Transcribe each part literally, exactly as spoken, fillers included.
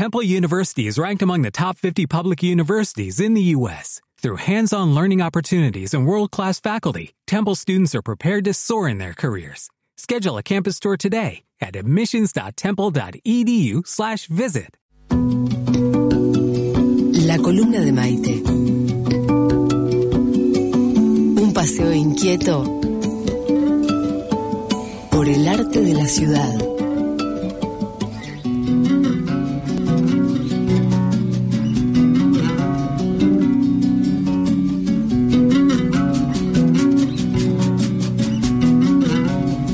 Temple University is ranked among the top fifty public universities in the U S Through hands-on learning opportunities and world-class faculty, Temple students are prepared to soar in their careers. Schedule a campus tour today at admissions.temple.edu slash visit. La columna de Maite. Un paseo inquieto por el arte de la ciudad.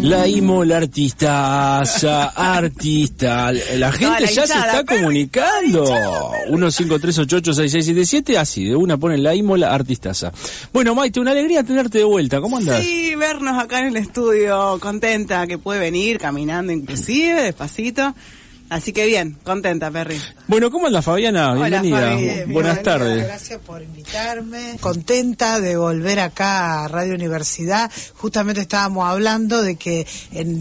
La Imola, artistaza, artista. La gente la ya hinchada, se está comunicando. uno cinco tres ocho ocho seis seis siete siete, así, de una ponen la Imola, artistaza. Bueno, Maite, una alegría tenerte de vuelta. ¿Cómo andás? Sí, vernos acá en el estudio. Contenta que puede venir, caminando inclusive, despacito. Así que bien, contenta, Perry. Bueno, ¿cómo andas, Fabiana? Hola, bienvenida. Fabi, bienvenida. Buenas tardes. Gracias por invitarme. Contenta de volver acá a Radio Universidad. Justamente estábamos hablando de que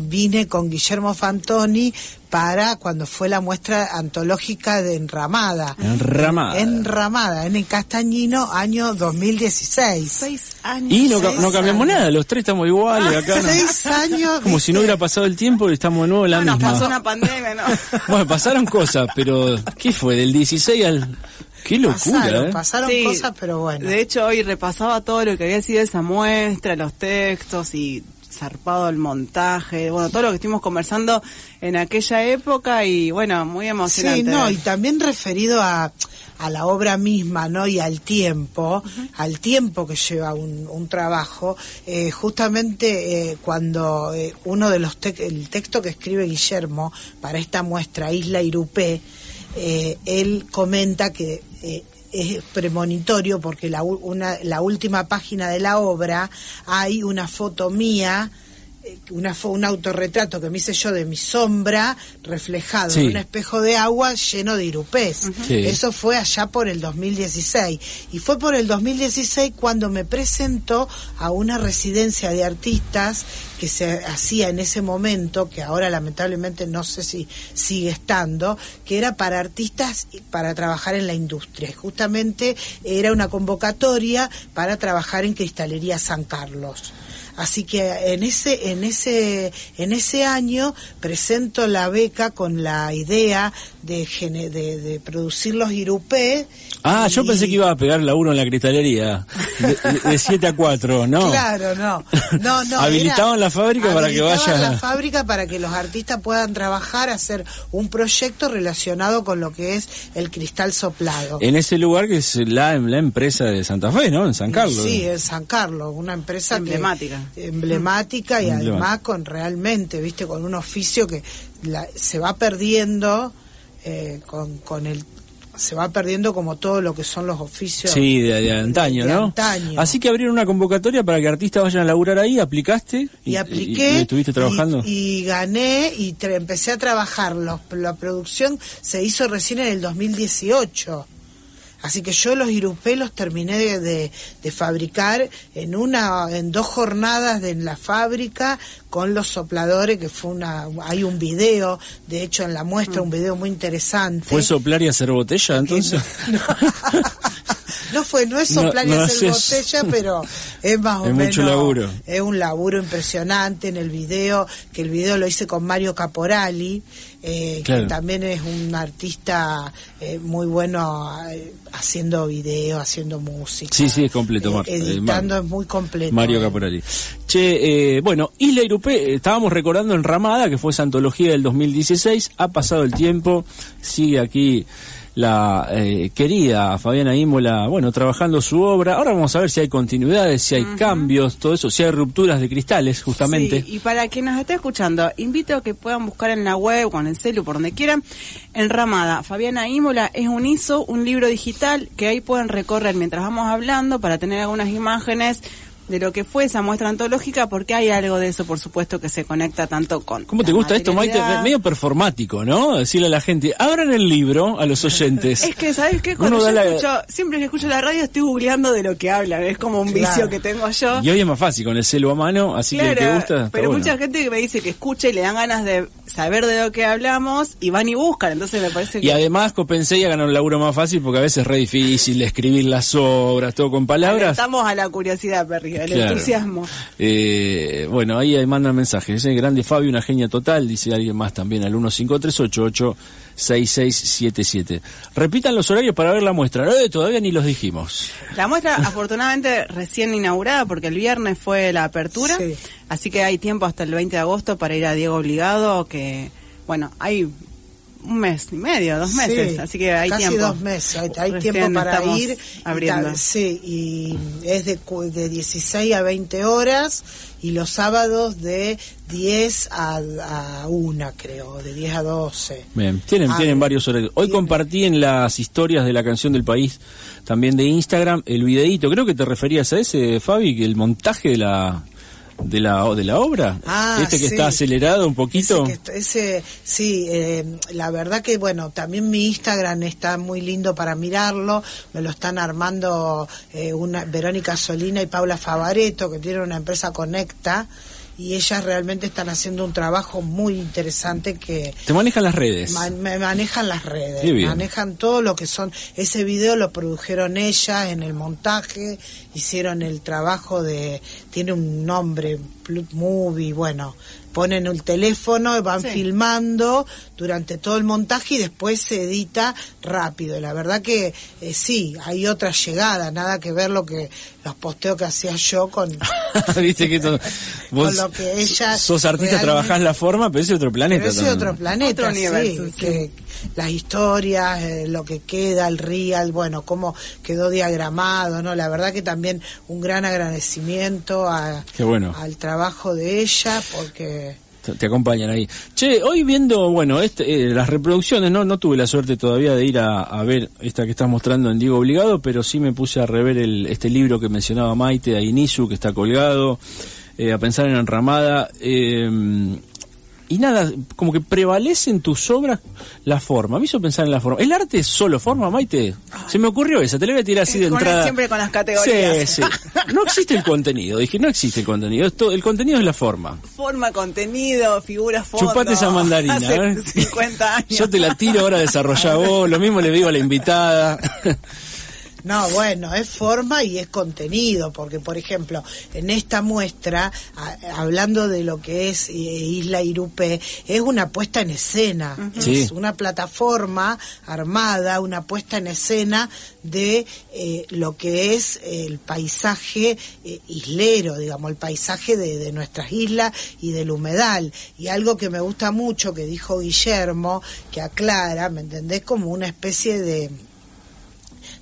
vine con Guillermo Fantoni para cuando fue la muestra antológica de Enramada. Enramada. Enramada, en el Castañino, año dos mil dieciséis. Seis años. Y no, seis no cambiamos años. Nada, los tres estamos iguales acá. Seis no. años. Como si no hubiera pasado el tiempo y estamos de nuevo la no, misma. Nos pasó una pandemia, ¿no? Bueno, pasaron cosas, pero ¿qué fue? Del dieciséis al... ¡Qué locura! Pasaron, ¿eh? pasaron sí, cosas, pero bueno. De hecho, hoy repasaba todo lo que había sido esa muestra, los textos y... zarpado el montaje, bueno, todo lo que estuvimos conversando en aquella época y bueno, muy emocionante. Sí, no, y también referido a, a la obra misma, ¿no? Y al tiempo, uh-huh. al tiempo que lleva un, un trabajo, eh, justamente eh, cuando eh, uno de los, te- el texto que escribe Guillermo para esta muestra, Isla Irupé, eh, él comenta que... Eh, es premonitorio porque la, una, la última página de la obra hay una foto mía, una un autorretrato que me hice yo de mi sombra reflejado sí. en un espejo de agua lleno de irupés. Uh-huh. Sí. Eso fue allá por el dos mil dieciséis. Y fue por el dos mil dieciséis cuando me presentó a una residencia de artistas que se hacía en ese momento, que ahora lamentablemente no sé si sigue estando, que era para artistas para trabajar en la industria. Y justamente era una convocatoria para trabajar en Cristalería San Carlos. Así que en ese en ese en ese año presento la beca con la idea de gene, de, de producir los irupé. Ah, y... yo pensé que iba a pegar laburo en la cristalería de siete a cuatro, ¿no? Claro, no. No, no. Habilitaban la fábrica para que vaya la fábrica para que los artistas puedan trabajar, hacer un proyecto relacionado con lo que es el cristal soplado. En ese lugar que es la la empresa de Santa Fe, ¿no? En San Carlos. Sí, en San Carlos, una empresa emblemática. Que... emblemática y además con realmente, viste, con un oficio que la, se va perdiendo eh, con, con el se va perdiendo como todo lo que son los oficios sí, de, de antaño, de, de ¿no? Antaño. Así que abrieron una convocatoria para que artistas vayan a laburar ahí, aplicaste y, y apliqué y, y estuviste trabajando y, y gané y tra- empecé a trabajar los, la producción se hizo recién en el dos mil dieciocho. Así que yo los irupé los terminé de, de, de fabricar en una en dos jornadas de, en la fábrica con los sopladores, que fue una... Hay un video, de hecho, en la muestra, un video muy interesante. ¿Fue soplar y hacer botella, entonces? No, no fue, no es soplar no, no y hacer haces... botella, pero es más o es menos... Es mucho laburo. Es un laburo impresionante en el video, que el video lo hice con Mario Caporali, eh, claro. que también es un artista eh, muy bueno... Eh, haciendo video, haciendo música. Sí, sí, es completo, Mar. Eh, editando, Mar. Es muy completo. Mario Caporali. Che, eh, bueno, Isla Irupé, estábamos recordando Enramada, que fue esa antología del dos mil dieciséis, ha pasado el tiempo, sigue aquí la eh, querida Fabiana Imola, bueno, trabajando su obra. Ahora vamos a ver si hay continuidades, si hay uh-huh. cambios, todo eso, si hay rupturas de cristales, justamente. Sí, y para quien nos esté escuchando, invito a que puedan buscar en la web o en el celu, por donde quieran, Enramada. Fabiana Imola es un I S O, un libro digital que ahí pueden recorrer mientras vamos hablando para tener algunas imágenes de lo que fue esa muestra antológica, porque hay algo de eso, por supuesto, que se conecta tanto con... ¿Cómo te gusta esto, Maite? Medio performático, ¿no? Decirle a la gente, abran el libro a los oyentes. Es que, ¿sabes qué? Cuando yo la... escucho, siempre que escucho la radio estoy googleando de lo que hablan, es como un claro. vicio que tengo yo. Y hoy es más fácil, con el celu a mano, así claro, que te gusta. Pero bueno. Mucha gente que me dice que escucha y le dan ganas de saber de lo que hablamos y van y buscan, entonces me parece que... Y además Copenseya ganó un laburo más fácil, porque a veces es re difícil escribir las obras, todo con palabras. Estamos a la curiosidad, Perry, al claro. entusiasmo. Eh, bueno, ahí, ahí mandan mensajes. ¿eh? Grande Fabi, una genia total, dice alguien más también, al uno cinco tres ocho ocho seis seis siete siete. Repitan los horarios para ver la muestra, no, todavía ni los dijimos. La muestra, afortunadamente, recién inaugurada, porque el viernes fue la apertura, sí. Así que hay tiempo hasta el veinte de agosto para ir a Diego Obligado, que, bueno, hay... un mes y medio, dos meses, sí, así que hay casi tiempo. Casi dos meses, hay, hay tiempo para ir. Abriendo. Y tal, sí, y es de, de dieciséis a veinte horas y los sábados de diez a una, creo, de diez a doce. Bien, tienen, ah, tienen varios horarios. Hoy tiene. Compartí en las historias de la canción del país, también de Instagram, el videíto. Creo que te referías a ese, Fabi, que el montaje de la... de la de la obra, ah, este que sí. está acelerado un poquito, ese, que, ese sí, eh, la verdad que bueno, también mi Instagram está muy lindo para mirarlo, me lo están armando eh, una Verónica Solina y Paula Favareto, que tienen una empresa Conecta, y ellas realmente están haciendo un trabajo muy interesante que... Te manejan las redes. Me man, manejan las redes, manejan todo lo que son... Ese video lo produjeron ellas en el montaje, hicieron el trabajo de... Tiene un nombre, Plut Movie, bueno... Ponen el teléfono, van sí. filmando durante todo el montaje y después se edita rápido. La verdad que eh, sí, hay otra llegada, nada que ver lo que los posteos que hacía yo con, ¿viste que esto, vos con lo que ella... Sos artista, trabajás la forma, pero es otro planeta. Pero es otro planeta, otro universo, sí, sí. Que las historias, eh, lo que queda, el real, bueno, cómo quedó diagramado, ¿no? La verdad que también un gran agradecimiento a, qué bueno. al trabajo de ella, porque... Te acompañan ahí. Che, hoy viendo, bueno, este, eh, las reproducciones, no no tuve la suerte todavía de ir a, a ver esta que estás mostrando en Diego Obligado, pero sí me puse a rever el, este libro que mencionaba Maite, Ainisu, que está colgado, eh, a pensar en Enramada, eh, y nada, como que prevalece en tus obras la forma, me hizo pensar en la forma. ¿El arte es solo forma, Maite? Se me ocurrió esa, te la voy a tirar así de entrada. Siempre con las categorías. Sí, sí. No existe el contenido, dije, no existe el contenido. Esto, el contenido es la forma. Forma, contenido, figura, fondo. Chupate esa mandarina. Hace cincuenta años. Yo te la tiro ahora, desarrollá vos. Lo mismo le digo a la invitada. No, bueno, es forma y es contenido, porque, por ejemplo, en esta muestra, a, hablando de lo que es eh, Isla Irupé, es una puesta en escena, uh-huh. sí. es una plataforma armada, una puesta en escena de eh, lo que es el paisaje eh, islero, digamos, el paisaje de, de nuestras islas y del humedal. Y algo que me gusta mucho, que dijo Guillermo, que aclara, ¿me entendés? Como una especie de...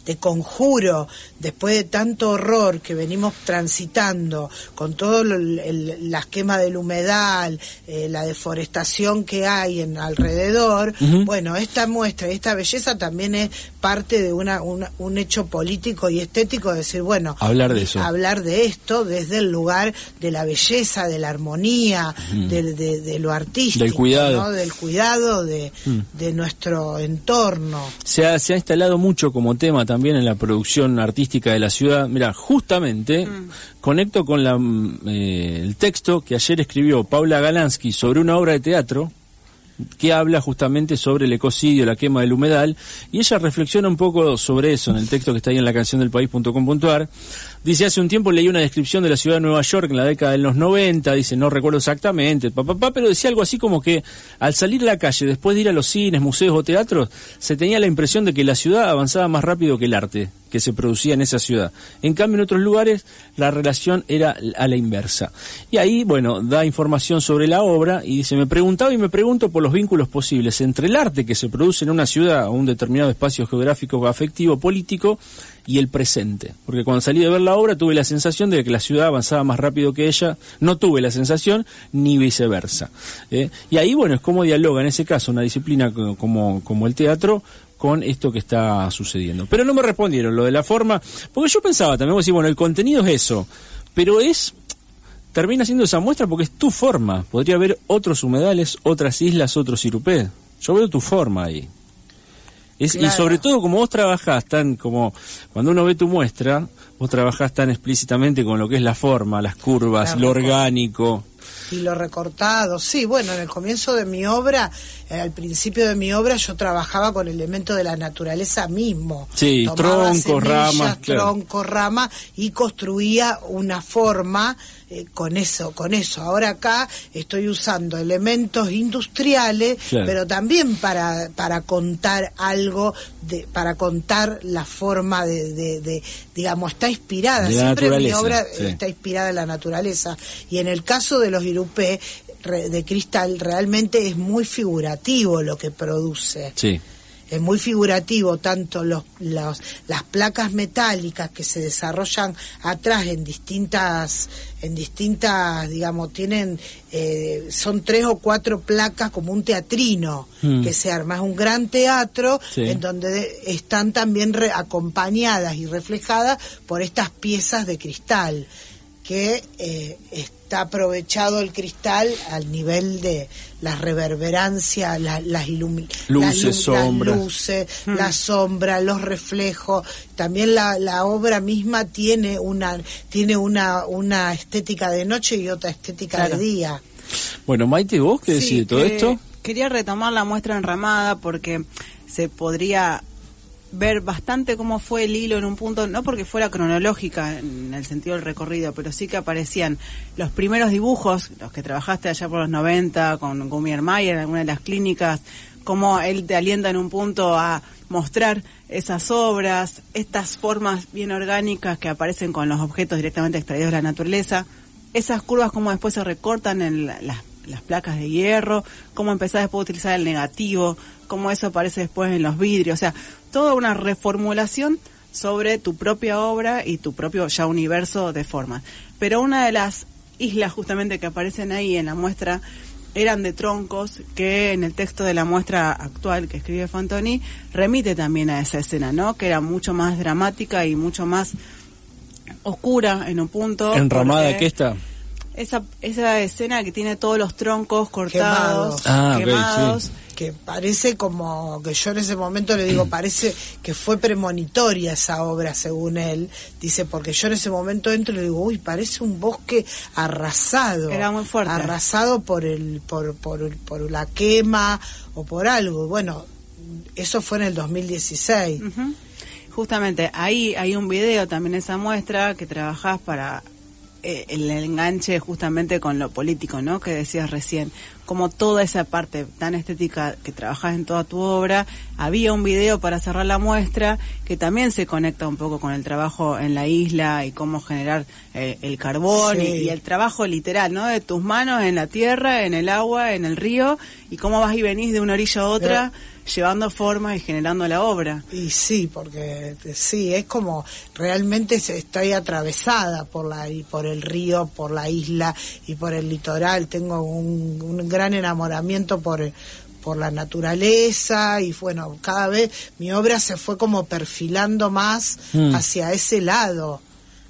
de conjuro, después de tanto horror que venimos transitando, con todo el, el, la esquema del humedal, eh, la deforestación que hay en alrededor, uh-huh. bueno, esta muestra, esta belleza también es parte de una, una un hecho político y estético, de decir, bueno, hablar de eso, hablar de esto desde el lugar de la belleza, de la armonía, uh-huh. de, de, de lo artístico, del cuidado, ¿no? Del cuidado de, uh-huh. de nuestro entorno. Se ha, se ha instalado mucho como tema también en la producción artística de la ciudad. Mira, justamente mm. conecto con la, eh, el texto que ayer escribió Paula Galansky sobre una obra de teatro que habla justamente sobre el ecocidio, la quema del humedal, y ella reflexiona un poco sobre eso en el texto que está ahí en la canción del país punto com punto a r. Dice, hace un tiempo leí una descripción de la ciudad de Nueva York en la década de los noventa, dice, no recuerdo exactamente, papá, papá, pero decía algo así como que al salir a la calle, después de ir a los cines, museos o teatros, se tenía la impresión de que la ciudad avanzaba más rápido que el arte que se producía en esa ciudad. En cambio, en otros lugares, la relación era a la inversa. Y ahí, bueno, da información sobre la obra y dice, me preguntaba y me pregunto por los vínculos posibles entre el arte que se produce en una ciudad o un determinado espacio geográfico, afectivo, político, y el presente, porque cuando salí de ver la obra tuve la sensación de que la ciudad avanzaba más rápido que ella, no tuve la sensación, ni viceversa. ¿Eh? Y ahí, bueno, es como dialoga en ese caso una disciplina como, como el teatro con esto que está sucediendo. Pero no me respondieron lo de la forma, porque yo pensaba también, vos decís, bueno, el contenido es eso, pero es... termina siendo esa muestra porque es tu forma. Podría haber otros humedales, otras islas, otros Irupé. Yo veo tu forma ahí. Es, claro. Y sobre todo como vos trabajás tan... como cuando uno ve tu muestra, vos trabajás tan explícitamente con lo que es la forma, las curvas, claro, lo orgánico. Y lo recortado. Sí, bueno, en el comienzo de mi obra, al principio de mi obra, yo trabajaba con elementos de la naturaleza mismo. Sí, troncos, ramas. Claro. Troncos, ramas, y construía una forma... Eh, con eso, con eso. Ahora acá estoy usando elementos industriales, claro, pero también para para contar algo, de, para contar la forma de, de, de digamos, está inspirada. Siempre mi obra sí. está inspirada en la naturaleza. Y en el caso de los Irupé, re, de cristal, realmente es muy figurativo lo que produce. Sí. Es muy figurativo, tanto los, los, las placas metálicas que se desarrollan atrás en distintas, en distintas, digamos, tienen, eh, son tres o cuatro placas como un teatrino mm. que se arma. Es un gran teatro, sí, en donde están también re- acompañadas y reflejadas por estas piezas de cristal, que eh, está aprovechado el cristal al nivel de las reverberancias, la, las, ilumi- luces, las, lu- sombras. las luces, mm. la sombra, los reflejos. También la, la obra misma tiene una tiene una, una estética de noche y otra estética, claro, de día. Bueno, Maite, ¿vos qué sí, decís de todo que, esto? Quería retomar la muestra enramada porque se podría... ver bastante cómo fue el hilo en un punto, no porque fuera cronológica en el sentido del recorrido, pero sí que aparecían los primeros dibujos, los que trabajaste allá por los noventa con Gumier Mayer en alguna de las clínicas, cómo él te alienta en un punto a mostrar esas obras, estas formas bien orgánicas que aparecen con los objetos directamente extraídos de la naturaleza, esas curvas como después se recortan en la, las las placas de hierro, cómo empezás después a utilizar el negativo, cómo eso aparece después en los vidrios, o sea, toda una reformulación sobre tu propia obra y tu propio ya universo de formas. Pero una de las islas justamente que aparecen ahí en la muestra eran de troncos, que en el texto de la muestra actual que escribe Fantoni remite también a esa escena, ¿no? Que era mucho más dramática y mucho más oscura en un punto. Enramada que está. Esa esa escena que tiene todos los troncos cortados, quemados, ah, quemados okay, sí. que parece como, que yo en ese momento le digo, parece que fue premonitoria esa obra, según él, dice, porque yo en ese momento entro y le digo, uy, parece un bosque arrasado. Era muy fuerte. Arrasado por, el, por, por, por la quema o por algo. Bueno, eso fue en el dos mil dieciséis. Uh-huh. Justamente, ahí hay un video también, esa muestra, que trabajás para... el enganche justamente con lo político, ¿no? Que decías recién, como toda esa parte tan estética que trabajás en toda tu obra. Había un video para cerrar la muestra que también se conecta un poco con el trabajo en la isla y cómo generar eh, el carbón, sí, y, y el trabajo literal, ¿no? De tus manos en la tierra, en el agua, en el río, y cómo vas y venís de una orilla a otra. Pero... llevando formas y generando la obra. Y sí, porque sí, es como realmente estoy atravesada por la y por el río, por la isla y por el litoral. Tengo un, un gran enamoramiento por por la naturaleza y bueno, cada vez mi obra se fue como perfilando más mm. hacia ese lado,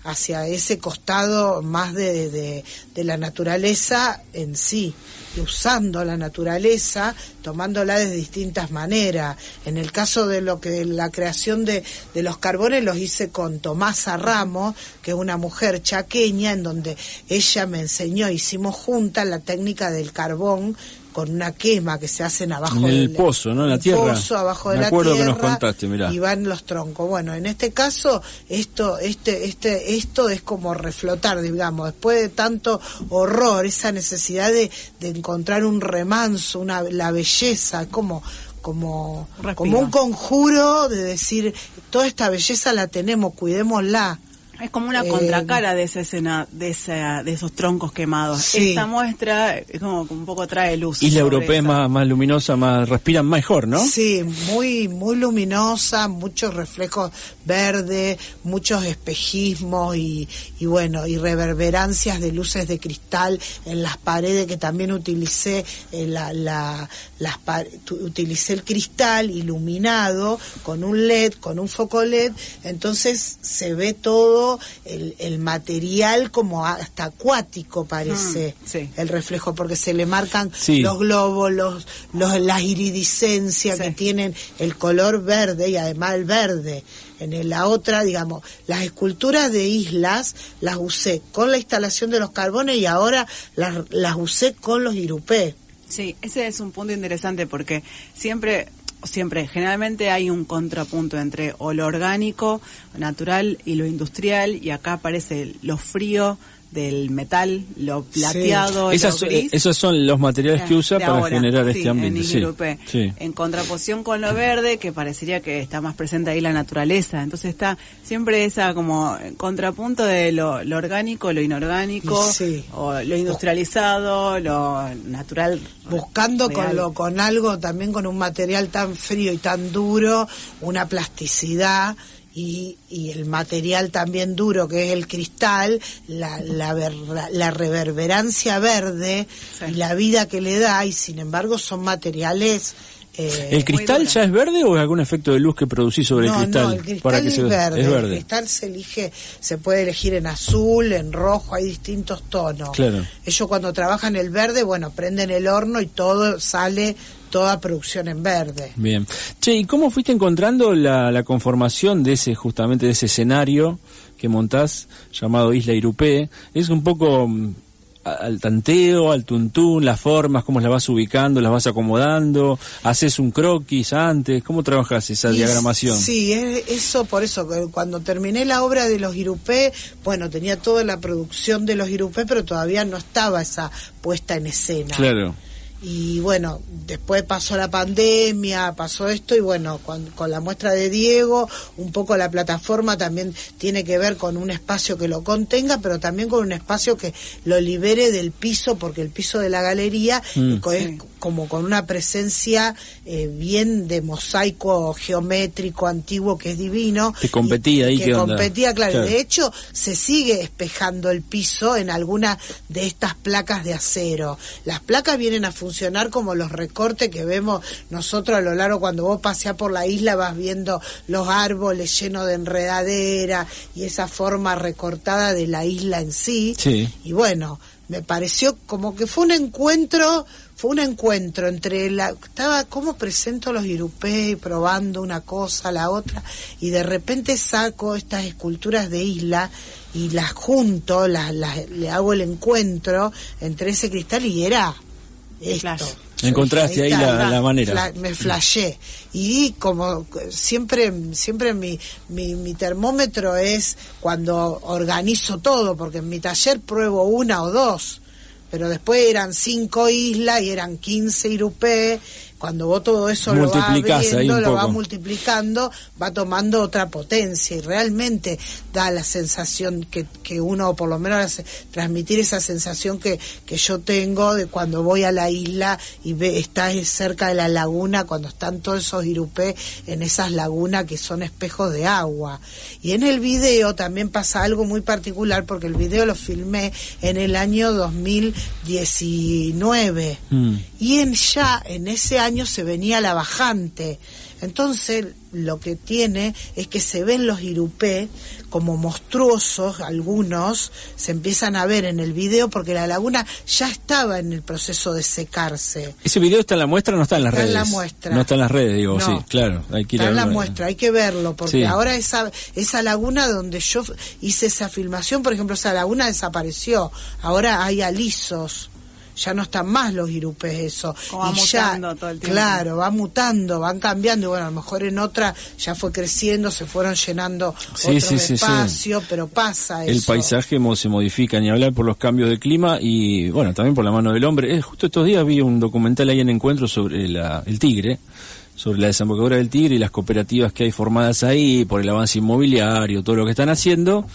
hacia ese costado más de, de, de la naturaleza en sí, usando la naturaleza, tomándola de distintas maneras. En el caso de lo que la creación de, de los carbones los hice con Tomasa Ramos, que es una mujer chaqueña, en donde ella me enseñó, hicimos juntas la técnica del carbón con una quema que se hacen abajo en el del, pozo, ¿no? En la tierra. Pozo abajo de la tierra. Me acuerdo que nos contaste, mirá. Y van los troncos. Bueno, en este caso esto este este esto es como reflotar, digamos, después de tanto horror, esa necesidad de, de encontrar un remanso, una la belleza, como como Respira. como un conjuro de decir, toda esta belleza la tenemos, cuidémosla. Es como una contracara de esa escena, de esa, de esos troncos quemados. Sí. Esta muestra es como un poco trae luz. Isla Irupé es más, más luminosa, más respiran mejor, ¿no? Sí, muy muy luminosa, muchos reflejos verdes, muchos espejismos y, y bueno, y reverberancias de luces de cristal en las paredes, que también utilicé eh, la, la las utilicé el cristal iluminado con un L E D, con un foco L E D, entonces se ve todo poco el, el material como hasta acuático parece, mm, sí, el reflejo, porque se le marcan, sí, los globos, los, los, las iridiscencias, sí, que tienen el color verde y además el verde. En la otra, digamos, las esculturas de islas las usé con la instalación de los carbones y ahora las, las usé con los irupé. Sí, ese es un punto interesante porque siempre... Siempre, generalmente hay un contrapunto entre o lo orgánico, natural y lo industrial, y acá aparece lo frío del metal, lo plateado, sí, esas, lo gris. Esos son los materiales que usa para ahora generar, sí, este ambiente. En, Irupé, sí, en contraposición con lo verde, que parecería que está más presente ahí la naturaleza. Entonces está siempre esa como contrapunto de lo, lo orgánico, lo inorgánico, sí, o lo industrializado, lo natural. Buscando real. con lo con algo también, con un material tan frío y tan duro, una plasticidad. Y, y el material también duro que es el cristal, la, la, ver, la reverberancia verde, sí, y la vida que le da, y sin embargo son materiales... Eh, ¿El cristal ya es verde o es algún efecto de luz que producís sobre no, el cristal? No, el cristal para que es, se... verde, es verde. El cristal se elige, se puede elegir en azul, en rojo, hay distintos tonos. Claro. Ellos cuando trabajan el verde, bueno, prenden el horno y todo sale... toda producción en verde. Bien. Che, ¿y cómo fuiste encontrando la, la conformación de ese, justamente de ese escenario que montás, llamado Isla Irupé? Es un poco al tanteo, al tuntún, las formas, cómo las vas ubicando, las vas acomodando, haces un croquis antes, ¿cómo trabajas esa y diagramación? Sí, es, eso por eso, cuando terminé la obra de los Irupé, bueno, tenía toda la producción de los Irupé, pero todavía no estaba esa puesta en escena. Claro. Y bueno, después pasó la pandemia, pasó esto, y bueno, con, con la muestra de Diego, un poco la plataforma también tiene que ver con un espacio que lo contenga, pero también con un espacio que lo libere del piso, porque el piso de la galería mm, es sí. como con una presencia eh, bien de mosaico geométrico antiguo que es divino. Que competía ahí, que ¿qué competía, onda? Claro, claro. De hecho, se sigue espejando el piso en alguna de estas placas de acero. Las placas vienen a funcionar funcionar como los recortes que vemos nosotros a lo largo, cuando vos paseás por la isla vas viendo los árboles llenos de enredadera y esa forma recortada de la isla en sí, sí. Y bueno, me pareció como que fue un encuentro, fue un encuentro entre la, estaba como presento los Irupé, probando una cosa, la otra, y de repente saco estas esculturas de isla y las junto, las, las, le hago el encuentro entre ese cristal y era esto. Encontraste ahí, ahí la, la, la manera. Fla, me flashé. Y como siempre siempre mi, mi, mi termómetro es cuando organizo todo, porque en mi taller pruebo una o dos, pero después eran cinco islas y eran quince Irupé. Cuando vos todo eso lo vas abriendo, lo vas multiplicando, va tomando otra potencia y realmente da la sensación que, que uno, por lo menos hace, transmitir esa sensación que, que yo tengo de cuando voy a la isla y ve, estás cerca de la laguna, cuando están todos esos Irupé en esas lagunas que son espejos de agua. Y en el video también pasa algo muy particular, porque el video lo filmé en el año dos mil diecinueve mm. y en ya en ese año se venía la bajante, entonces lo que tiene es que se ven los Irupé como monstruosos, algunos se empiezan a ver en el video porque la laguna ya estaba en el proceso de secarse. ¿Ese video está en la muestra o no está en las está redes? Está en la muestra. No está en las redes, digo, no. Sí, claro. Hay que ir está a en la muestra, hay que verlo, porque sí. ahora esa esa laguna donde yo hice esa filmación, por ejemplo, esa laguna desapareció, ahora hay alisos. Ya no están más los Irupés, eso. Como va y mutando ya, todo el tiempo. Claro, va mutando, van cambiando. Y bueno, a lo mejor en otra ya fue creciendo, se fueron llenando sí, otros sí, espacios, sí. pero pasa el eso. El paisaje se modifica, ni hablar por los cambios de clima y, bueno, también por la mano del hombre. Eh, justo estos días vi un documental ahí en Encuentro sobre la, el Tigre, sobre la desembocadura del Tigre y las cooperativas que hay formadas ahí, por el avance inmobiliario, todo lo que están haciendo.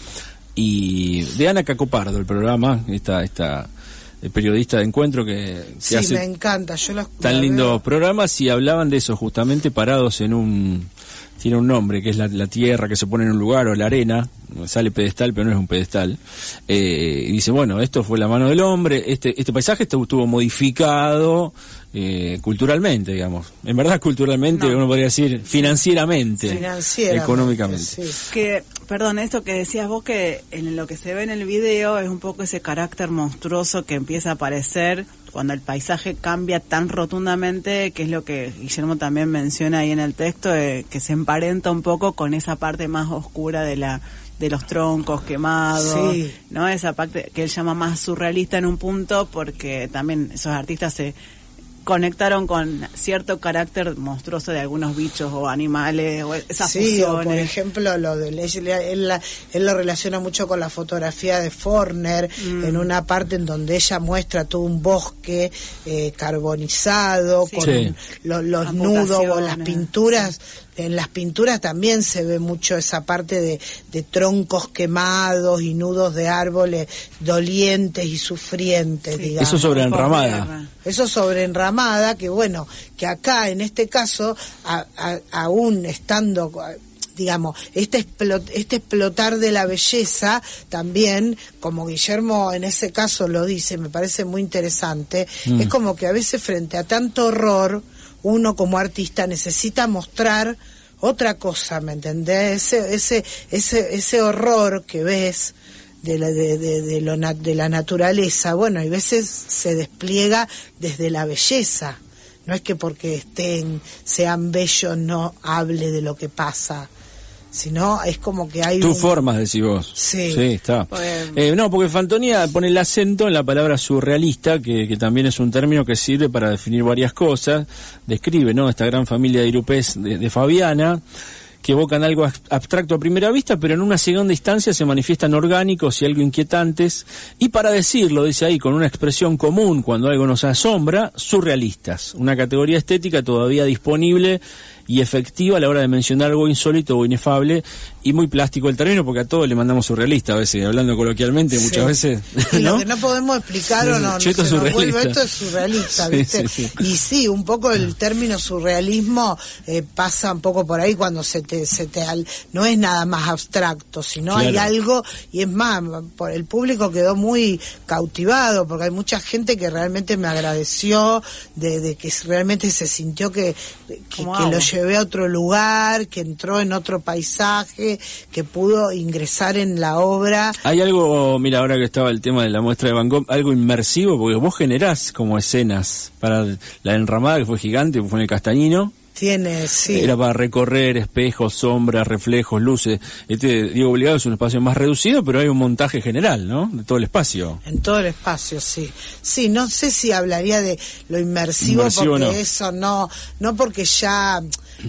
Y de Ana Cacopardo, el programa, esta... esta el periodista de Encuentro que, que sí, hace me encanta, yo los, tan lindos programas, y hablaban de eso justamente, parados en un, tiene un nombre que es la, la tierra que se pone en un lugar, o la arena, sale pedestal pero no es un pedestal, eh, y dice, bueno, esto fue la mano del hombre, este este paisaje estuvo modificado eh, culturalmente, digamos, en verdad culturalmente, no. uno podría decir financieramente, financieramente económicamente, sí. que Perdón, esto que decías vos, que en lo que se ve en el video es un poco ese carácter monstruoso que empieza a aparecer cuando el paisaje cambia tan rotundamente, que es lo que Guillermo también menciona ahí en el texto, eh, que se emparenta un poco con esa parte más oscura de la de los troncos quemados, sí. ¿no? Esa parte que él llama más surrealista en un punto, porque también esos artistas se conectaron con cierto carácter monstruoso de algunos bichos o animales o esas sí, fusiones. Sí, por ejemplo, lo de él, la, él lo relaciona mucho con la fotografía de Forner, mm. en una parte en donde ella muestra todo un bosque eh, carbonizado, sí. con sí. los, los nudos o las pinturas. Sí. En las pinturas también se ve mucho esa parte de, de troncos quemados y nudos de árboles dolientes y sufrientes, sí. digamos. Eso sobre Enramada. Eso sobre Enramada, que bueno, que acá en este caso, a, a, aún estando... digamos, este, explot, este explotar de la belleza también, como Guillermo en ese caso lo dice, me parece muy interesante, mm. es como que a veces frente a tanto horror, uno como artista necesita mostrar otra cosa, ¿me entendés? Ese, ese, ese, ese horror que ves de la, de, de, de, lo, de la naturaleza, bueno, y a veces se despliega desde la belleza. No es que porque estén, sean bellos, no hable de lo que pasa. Si no, es como que hay... Tus un... formas, decís vos. Sí. Sí, está. Pues... Eh, no, porque Fantoni pone el acento en la palabra surrealista, que, que también es un término que sirve para definir varias cosas. Describe, ¿no?, esta gran familia de Irupés de, de Fabiana, que evocan algo abstracto a primera vista, pero en una segunda instancia se manifiestan orgánicos y algo inquietantes, y para decirlo, dice ahí, con una expresión común cuando algo nos asombra, surrealistas, una categoría estética todavía disponible y efectiva a la hora de mencionar algo insólito o inefable, y muy plástico el término, porque a todos le mandamos surrealista a veces, hablando coloquialmente, sí. muchas veces. Y ¿no? lo que no podemos explicar o no, no, cheto se nos vuelve, esto es surrealista, ¿viste? Sí, sí, sí. Y sí, un poco el término surrealismo eh, pasa un poco por ahí cuando se te Se te al, no es nada más abstracto, sino claro. hay algo, y es más, por el público quedó muy cautivado, porque hay mucha gente que realmente me agradeció de, de que realmente se sintió que, que, wow. que lo llevé a otro lugar, que entró en otro paisaje, que pudo ingresar en la obra. Hay algo, mira, ahora que estaba el tema de la muestra de Van Gogh, algo inmersivo, porque vos generás como escenas para la Enramada, que fue gigante, fue en el Castañino. Tiene, sí. Era para recorrer espejos, sombras, reflejos, luces. Este Diego Obligado es un espacio más reducido, pero hay un montaje general, ¿no? De todo el espacio. En todo el espacio, sí. Sí, no sé si hablaría de lo inmersivo, inmersivo porque no. eso no... No porque ya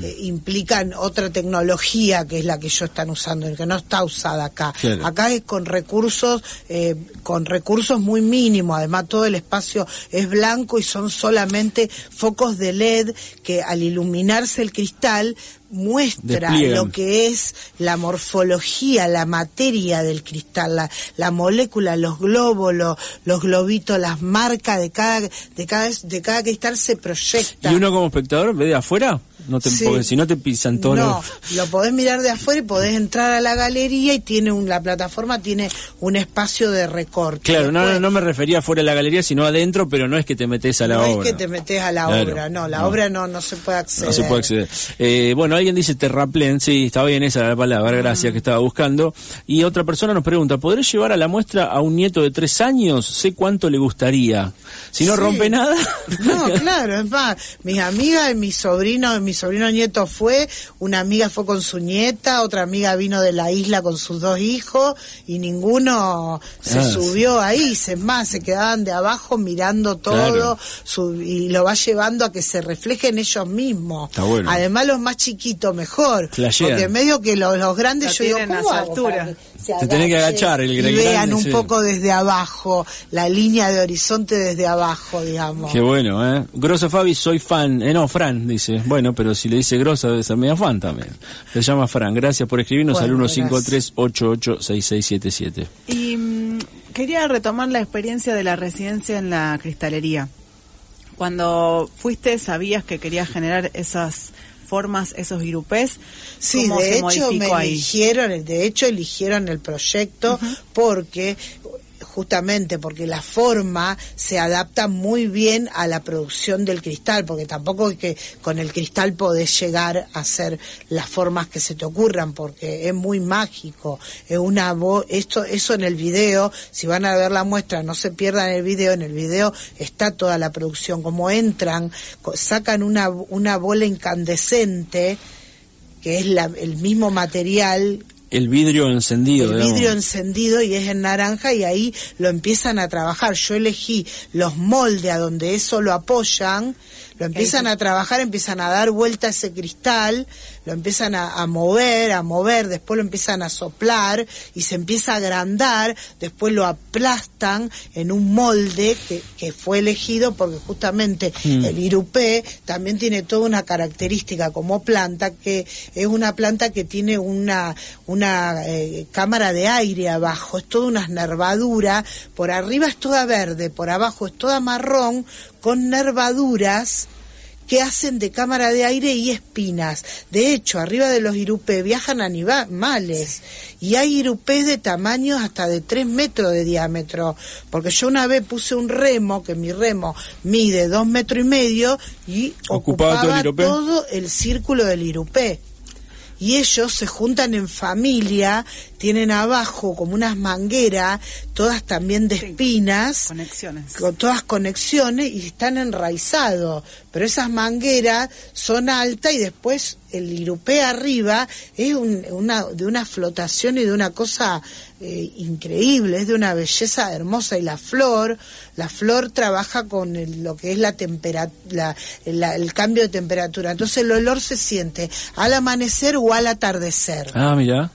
eh, implican otra tecnología que es la que ellos están usando, que no está usada acá. Claro. Acá es con recursos, eh, con recursos muy mínimos. Además, todo el espacio es blanco y son solamente focos de L E D que al iluminar el cristal muestra Despliegan. lo que es la morfología, la materia del cristal, la, la molécula, los glóbulos, los globitos, las marcas de cada, de cada de cada cristal se proyecta. Y uno como espectador ve de afuera, no te, sí. porque si no te pisan todo. No, los... lo podés mirar de afuera y podés entrar a la galería y tiene un, la plataforma tiene un espacio de recorte. Claro, después, no, no, no me refería afuera de la galería, sino adentro, pero no es que te metés a la no obra. No es que te metés a la claro, obra, no, la no. obra no, no se puede acceder. No se puede acceder. Eh, bueno, alguien dice terraplén, sí, está bien, esa era la palabra, gracias, que estaba buscando. Y otra persona nos pregunta, ¿podré llevar a la muestra a un nieto de tres años? Sé cuánto le gustaría. Si no sí. rompe nada... No, claro, es más, mis amigas y mis sobrinos, mis sobrino nieto fue, una amiga fue con su nieta, otra amiga vino de la isla con sus dos hijos y ninguno se ah, subió sí. ahí, se más, se quedaban de abajo mirando todo claro. su, y lo va llevando a que se reflejen ellos mismos. Está bueno. Además los más chiquitos mejor, Flashean. porque medio que los, los grandes la yo digo, ¿cómo hago para que se agachen, te tenés que agachar el gran, y vean grande, un sí. poco desde abajo, la línea de horizonte desde abajo, digamos. Qué bueno, ¿eh? Grosso Fabi, soy fan, eh, no, Fran, dice, bueno, pero si le dice grosa debe ser media fan también. Se llama Fran, gracias por escribirnos bueno, al uno cinco tres ocho ocho seis seis siete siete. Y um, quería retomar la experiencia de la residencia en la cristalería. Cuando fuiste, ¿sabías que querías generar esas formas, esos irupés? Sí, de hecho me ahí? eligieron, de hecho eligieron el proyecto uh-huh. porque... justamente porque la forma se adapta muy bien a la producción del cristal, porque tampoco es que con el cristal podés llegar a hacer las formas que se te ocurran, porque es muy mágico. Es una vo- esto eso en el video, si van a ver la muestra, no se pierdan el video, en el video está toda la producción, como entran, sacan una una bola incandescente, que es la, el mismo material. El vidrio encendido. El digamos. vidrio encendido, y es en naranja, y ahí lo empiezan a trabajar. Yo elegí los moldes a donde eso lo apoyan, lo empiezan a trabajar, empiezan a dar vuelta ese cristal, lo empiezan a, a mover, a mover, después lo empiezan a soplar y se empieza a agrandar, después lo aplastan en un molde que, que fue elegido porque justamente mm. el Irupé también tiene toda una característica como planta, que es una planta que tiene una, una eh, cámara de aire abajo, es toda una nervadura, por arriba es toda verde, por abajo es toda marrón, con nervaduras que hacen de cámara de aire y espinas. De hecho, arriba de los irupés viajan animales, y hay irupés de tamaños hasta de tres metros de diámetro, porque yo una vez puse un remo, que mi remo mide dos metros y medio, y ocupaba, ocupaba todo, el todo el círculo del irupé. Y ellos se juntan en familia, tienen abajo como unas mangueras, todas también de espinas, sí, conexiones. Con todas conexiones, y están enraizados. Pero esas mangueras son altas, y después el irupé arriba es un, una, de una flotación y de una cosa eh, increíble, es de una belleza hermosa. Y la flor, la flor trabaja con el, lo que es la temperatura, el cambio de temperatura. Entonces el olor se siente al amanecer o al atardecer. Ah, mira.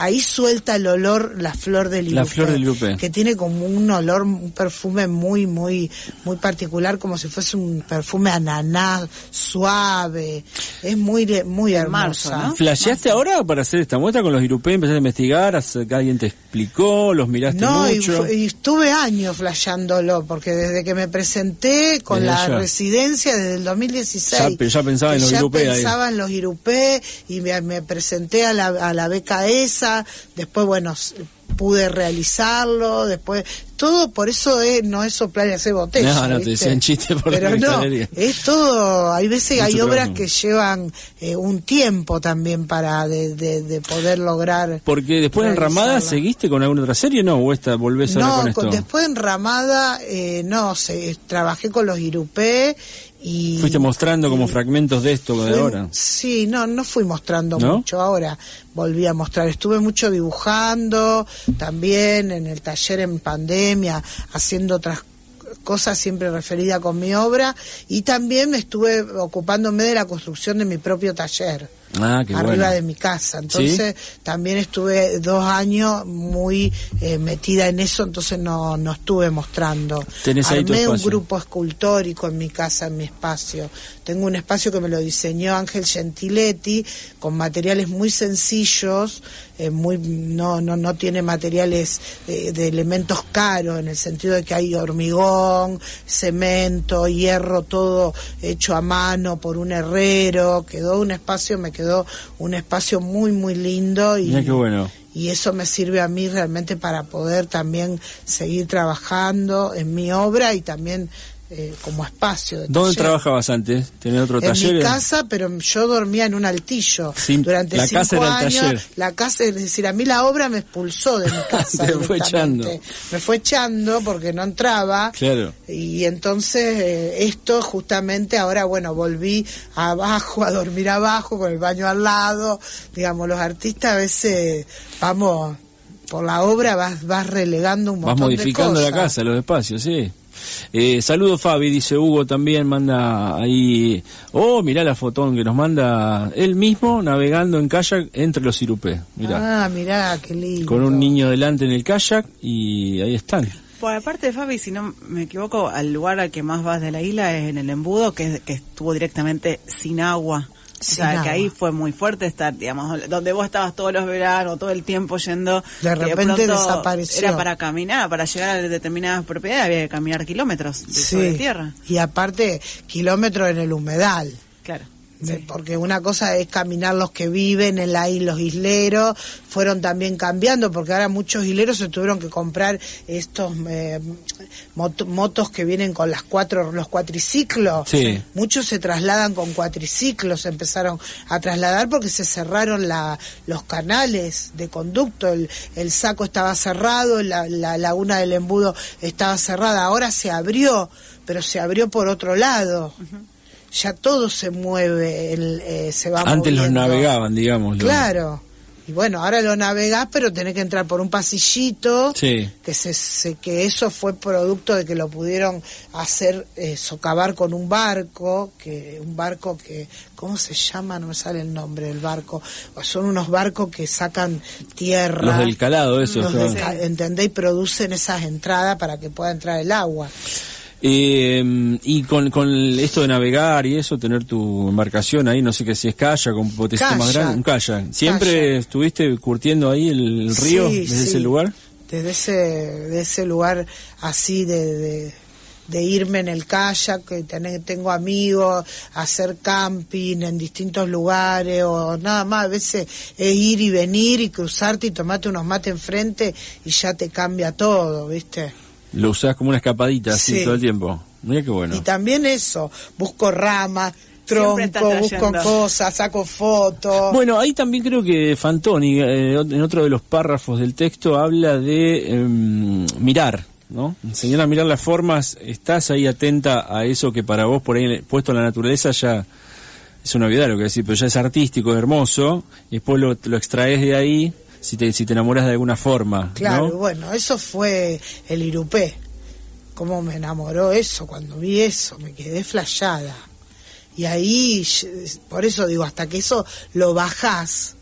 Ahí suelta el olor la flor del Irupé, la flor del Irupé, que tiene como un olor, un perfume muy, muy, muy particular, como si fuese un perfume ananá suave. Es muy, muy hermosa. Marzo, ¿no? ¿Flasheaste ahora para hacer esta muestra con los Irupé? ¿Empezaste a investigar? ¿Alguien te explicó? ¿Los miraste no, mucho? No, y, y estuve años flasheándolo, porque desde que me presenté con desde la allá. residencia, desde el dos mil dieciséis. Ya, pero ya pensaba en los ya Irupé. Ya pensaba ahí. en los Irupé, y me, me presenté a la, a la beca esa. Después, bueno, pude realizarlo, después todo, por eso es, no es soplar y hacer botellas. No, no, ¿viste? Te decían chiste por pero la cristalería. No, es todo, hay veces, hay obras que llevan eh, un tiempo también para de, de, de poder lograr. Porque después de Enramada, ¿seguiste con alguna otra serie? No, o esta, volvés ahora no, con esto. No, después de Enramada, eh, no, se, trabajé con los Irupé. Y, Fuiste mostrando como y, fragmentos de esto de fui, ahora. Sí, no, no fui mostrando ¿No? mucho. Ahora volví a mostrar. Estuve mucho dibujando, también en el taller en pandemia, haciendo otras cosas siempre referidas con mi obra. Y también estuve ocupándome de la construcción de mi propio taller. Ah, qué arriba bueno. de mi casa. Entonces, ¿sí? También estuve dos años muy eh, metida en eso, entonces no, no estuve mostrando. ¿Tenés ahí tu espacio? Armé un grupo escultórico en mi casa, en mi espacio. Tengo un espacio que me lo diseñó Ángel Gentiletti, con materiales muy sencillos, eh, muy no no no tiene materiales eh, de elementos caros, en el sentido de que hay hormigón, cemento, hierro, todo hecho a mano por un herrero. Quedó un espacio, me quedó un espacio muy muy lindo, y, qué bueno. Y eso me sirve a mí realmente para poder también seguir trabajando en mi obra y también eh, como espacio. ¿Dónde taller. trabajabas antes? ¿Tenés otro en taller? En mi casa, pero yo dormía en un altillo. Sin, Durante la cinco casa era años, el taller. La casa, es decir, a mí la obra me expulsó de mi casa. Me fue echando. Me fue echando porque no entraba. Claro. Y entonces eh, esto justamente ahora, bueno, volví abajo, a dormir abajo, con el baño al lado. Digamos, los artistas a veces, vamos, por la obra vas, vas relegando un montón de cosas. Vas modificando la casa, los espacios, sí. Eh, saludo Fabi, dice Hugo también, manda ahí, oh, mirá la fotón que nos manda él mismo navegando en kayak entre los Irupé, mirá. Ah, mirá, qué lindo. Con un niño delante en el kayak y ahí están. Por aparte de Fabi, si no me equivoco, al lugar al que más vas de la isla es en el embudo, que, que estuvo directamente sin agua. O sea, nada. Que ahí fue muy fuerte estar, digamos, donde vos estabas todos los veranos, todo el tiempo yendo. De repente de desapareció. Era para caminar, para llegar a determinadas propiedades, había que caminar kilómetros de sí. sobre tierra. Y aparte, kilómetros en el humedal. Claro. Sí. Porque una cosa es caminar los que viven en la isla, los isleros fueron también cambiando, porque ahora muchos isleros se tuvieron que comprar estos eh, mot- motos que vienen con las cuatro los cuatriciclos. Sí. Muchos se trasladan con cuatriciclos, se empezaron a trasladar porque se cerraron la, los canales de conducto, el, el saco estaba cerrado, la, la laguna del embudo estaba cerrada, ahora se abrió, pero se abrió por otro lado. Uh-huh. Ya todo se mueve, el, eh, se va antes moviendo. Los navegaban, digamos. Claro. Y bueno, ahora lo navegás, pero tenés que entrar por un pasillito. Sí. Que, se, se, que eso fue producto de que lo pudieron hacer eh, socavar con un barco, que un barco que... ¿Cómo se llama? No me sale el nombre del barco. O son unos barcos que sacan tierra. Los del calado, eso. Los claro. de, ¿entendés? Y producen esas entradas para que pueda entrar el agua. Eh, y con, con esto de navegar y eso, tener tu embarcación ahí, no sé qué, si es kayak, con potencia más grande, un kayak. ¿Siempre kayak. estuviste curtiendo ahí el río sí, desde sí. ese lugar? Desde ese, de ese lugar así de, de, de irme en el kayak, tener, tengo amigos, hacer camping en distintos lugares o nada más, a veces es ir y venir y cruzarte y tomarte unos mates enfrente y ya te cambia todo, ¿viste? Lo usás como una escapadita, así, sí. todo el tiempo. Mira qué bueno. Y también eso, busco ramas, tronco, busco cosas, saco fotos. Bueno, ahí también creo que Fantoni, eh, en otro de los párrafos del texto, habla de eh, mirar, ¿no? Enseñar a mirar las formas. Estás ahí atenta a eso que para vos, por ahí puesto en la naturaleza, ya es una novedad lo que decís, pero ya es artístico, es hermoso, y después lo, lo extraes de ahí. Si te, si te enamoras de alguna forma, claro, ¿no? Bueno, eso fue el Irupé. Cómo me enamoró eso, cuando vi eso, me quedé flashada. Y ahí, por eso digo, hasta que eso lo bajás,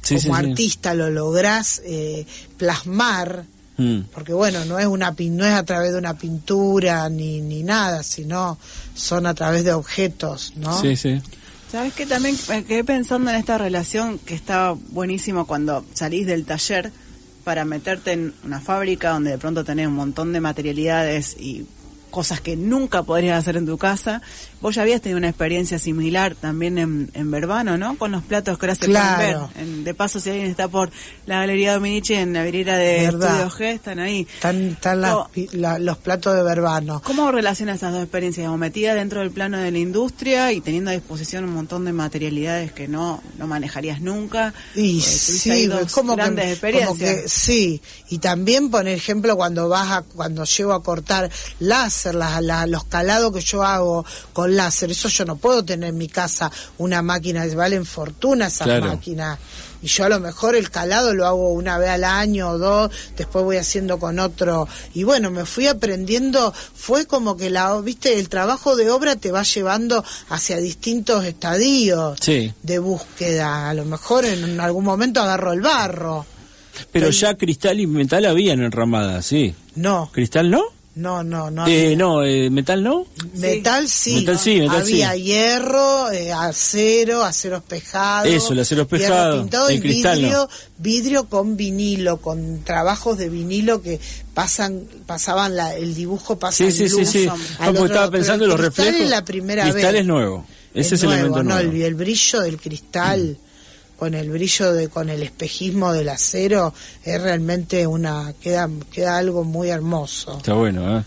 sí, como sí, artista sí. lo lográs eh, plasmar, mm. porque bueno, no es una no es a través de una pintura ni, ni nada, sino son a través de objetos, ¿no? Sí, sí. ¿Sabes qué? También me quedé pensando en esta relación que estaba buenísimo cuando salís del taller para meterte en una fábrica donde de pronto tenés un montón de materialidades y cosas que nunca podrías hacer en tu casa. Vos ya habías tenido una experiencia similar también en, en Verbano, ¿no? Con los platos que ahora se claro. pueden ver. En, de paso, si alguien está por la Galería Dominici, en la vereda de Estudio G, están ahí. Están, están la, la, los platos de Verbano. ¿Cómo relacionas esas dos experiencias? Como metida dentro del plano de la industria y teniendo a disposición un montón de materialidades que no, no manejarías nunca. Y eh, sí, dos como grandes que, experiencias. Como que, sí, y también, por ejemplo, cuando vas a, cuando llevo a cortar las La, la, los calados que yo hago con láser, eso yo no puedo tener en mi casa una máquina, valen fortuna esas claro. máquinas, y yo a lo mejor el calado lo hago una vez al año o dos, después voy haciendo con otro, y bueno, me fui aprendiendo, fue como que la, viste, el trabajo de obra te va llevando hacia distintos estadios sí. de búsqueda, a lo mejor en, en algún momento agarro el barro. Pero Entonces, ya cristal y metal había en Enramada, ¿sí? No. ¿Cristal no? No, no, no. Eh, no eh, ¿Metal no? Metal sí. Metal, sí, metal, había sí. hierro, eh, acero, acero espejado. Eso, el acero espejado. Pintado, el y cristal, vidrio, no. vidrio con vinilo, con trabajos de vinilo que pasan, pasaban la, el dibujo, pasa sí, sí, el sí, sí. Ah, porque estaba pensando en los reflejos. Cristal es la primera vez. Cristal es nuevo. Ese es el elemento nuevo. No, el, el brillo del cristal. Mm. Con el brillo de, con el espejismo del acero, es realmente una, queda, queda algo muy hermoso. Está bueno, ¿eh?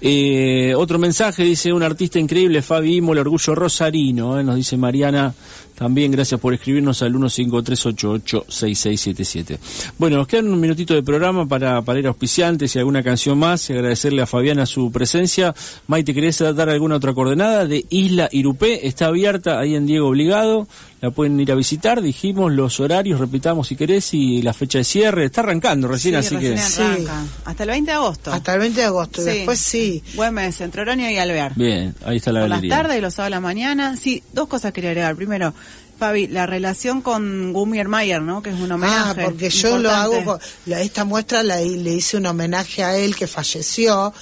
Eh, otro mensaje, dice, un artista increíble, Fabi Imola, orgullo rosarino, ¿eh? Nos dice Mariana, también gracias por escribirnos al uno cinco tres ocho ocho seis seis siete siete. Bueno, nos quedan un minutito de programa para, para ir a auspiciantes y alguna canción más, y agradecerle a Fabiana su presencia. Maite, ¿querés dar alguna otra coordenada? De Isla Irupé, está abierta ahí en Diego Obligado, la pueden ir a visitar, dijimos los horarios, repitamos si querés, y la fecha de cierre, está arrancando recién, sí, así recién que... Arranca. Sí. Hasta el veinte de agosto. Hasta el veinte de agosto, sí. Después sí. Güemes, Centro Horario y Alvear. Bien, ahí está la Por galería. Las tardes y los sábados a la mañana. Sí, dos cosas quería agregar. Primero, Fabi, la relación con Gumier Mayer, ¿no? Que es un homenaje. Ah, porque importante. Yo lo hago, con, la, esta muestra la, le hice un homenaje a él que falleció,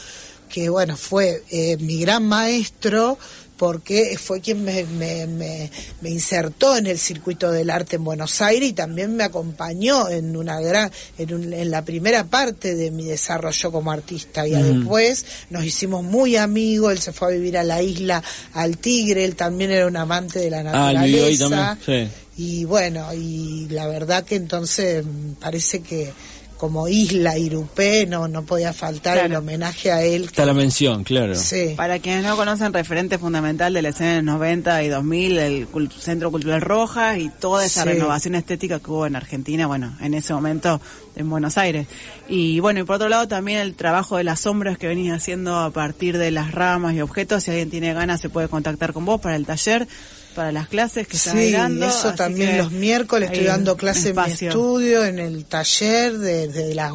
que bueno, fue eh, mi gran maestro, porque fue quien me, me, me, me insertó en el circuito del arte en Buenos Aires y también me acompañó en una gran en, un, en la primera parte de mi desarrollo como artista. Y mm. después nos hicimos muy amigos, él se fue a vivir a la isla, al Tigre, él también era un amante de la naturaleza. Ah, sí. Y bueno, y la verdad que entonces parece que como Isla Irupé no no podía faltar, claro, el homenaje a él. Está la mención, claro. Sí. Para quienes no conocen, referente fundamental de la escena de los noventa y dos mil, el cult- Centro Cultural Rojas y toda esa sí. renovación estética que hubo en Argentina, bueno, en ese momento en Buenos Aires. Y bueno, y por otro lado también el trabajo de las sombras que venís haciendo a partir de las ramas y objetos. Si alguien tiene ganas se puede contactar con vos para el taller, para las clases que estás sí, dando. Sí, eso también los miércoles estoy dando clases en mi estudio, en el taller, desde de las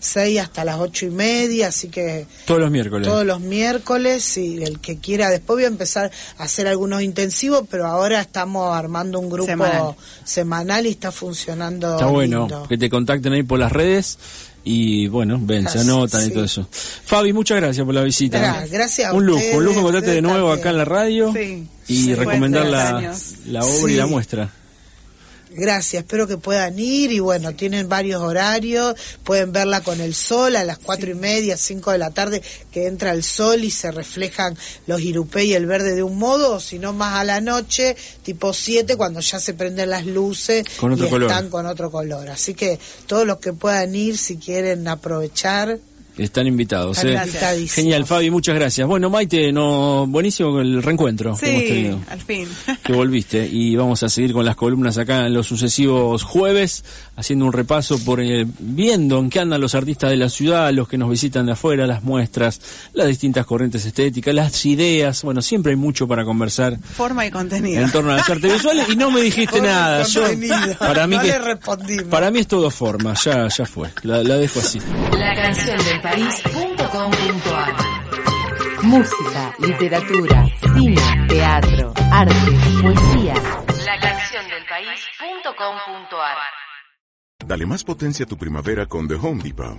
seis hasta las ocho y media, así que... Todos los miércoles. Todos los miércoles, y el que quiera. Después voy a empezar a hacer algunos intensivos, pero ahora estamos armando un grupo semanal, semanal y está funcionando. Está bueno, lindo. Que te contacten ahí por las redes. Y bueno, ven, se anotan sí. y todo eso. Fabi, muchas gracias por la visita. Gracias, gracias a un lujo, un lujo encontrarte de nuevo también acá en la radio sí. y sí, recomendar la, la obra sí. y la muestra. Gracias, espero que puedan ir. Y bueno, tienen varios horarios. Pueden verla con el sol a las cuatro sí. y media, cinco de la tarde, que entra el sol y se reflejan los irupé y el verde de un modo, o si no más a la noche, tipo siete, cuando ya se prenden las luces con otro y color. Están con otro color. Así que todos los que puedan ir, si quieren aprovechar, están invitados. Están eh. Genial, Fabi, muchas gracias. Bueno, Maite, no, buenísimo el reencuentro sí, que hemos tenido. Al fin. Que volviste. Y vamos a seguir con las columnas acá en los sucesivos jueves, haciendo un repaso por eh, viendo en qué andan los artistas de la ciudad, los que nos visitan de afuera, las muestras, las distintas corrientes estéticas, las ideas. Bueno, siempre hay mucho para conversar. Forma y contenido. En torno a las artes visuales. Y no me dijiste Forma nada. Yo, para mí no que, le respondimos. Para mí es todo forma. Ya, ya fue. La, la dejo así. La canción del país punto com punto a r. Música, literatura, cine, teatro, arte, poesía. La canción del país punto com punto a r. Dale más potencia a tu primavera con The Home Depot.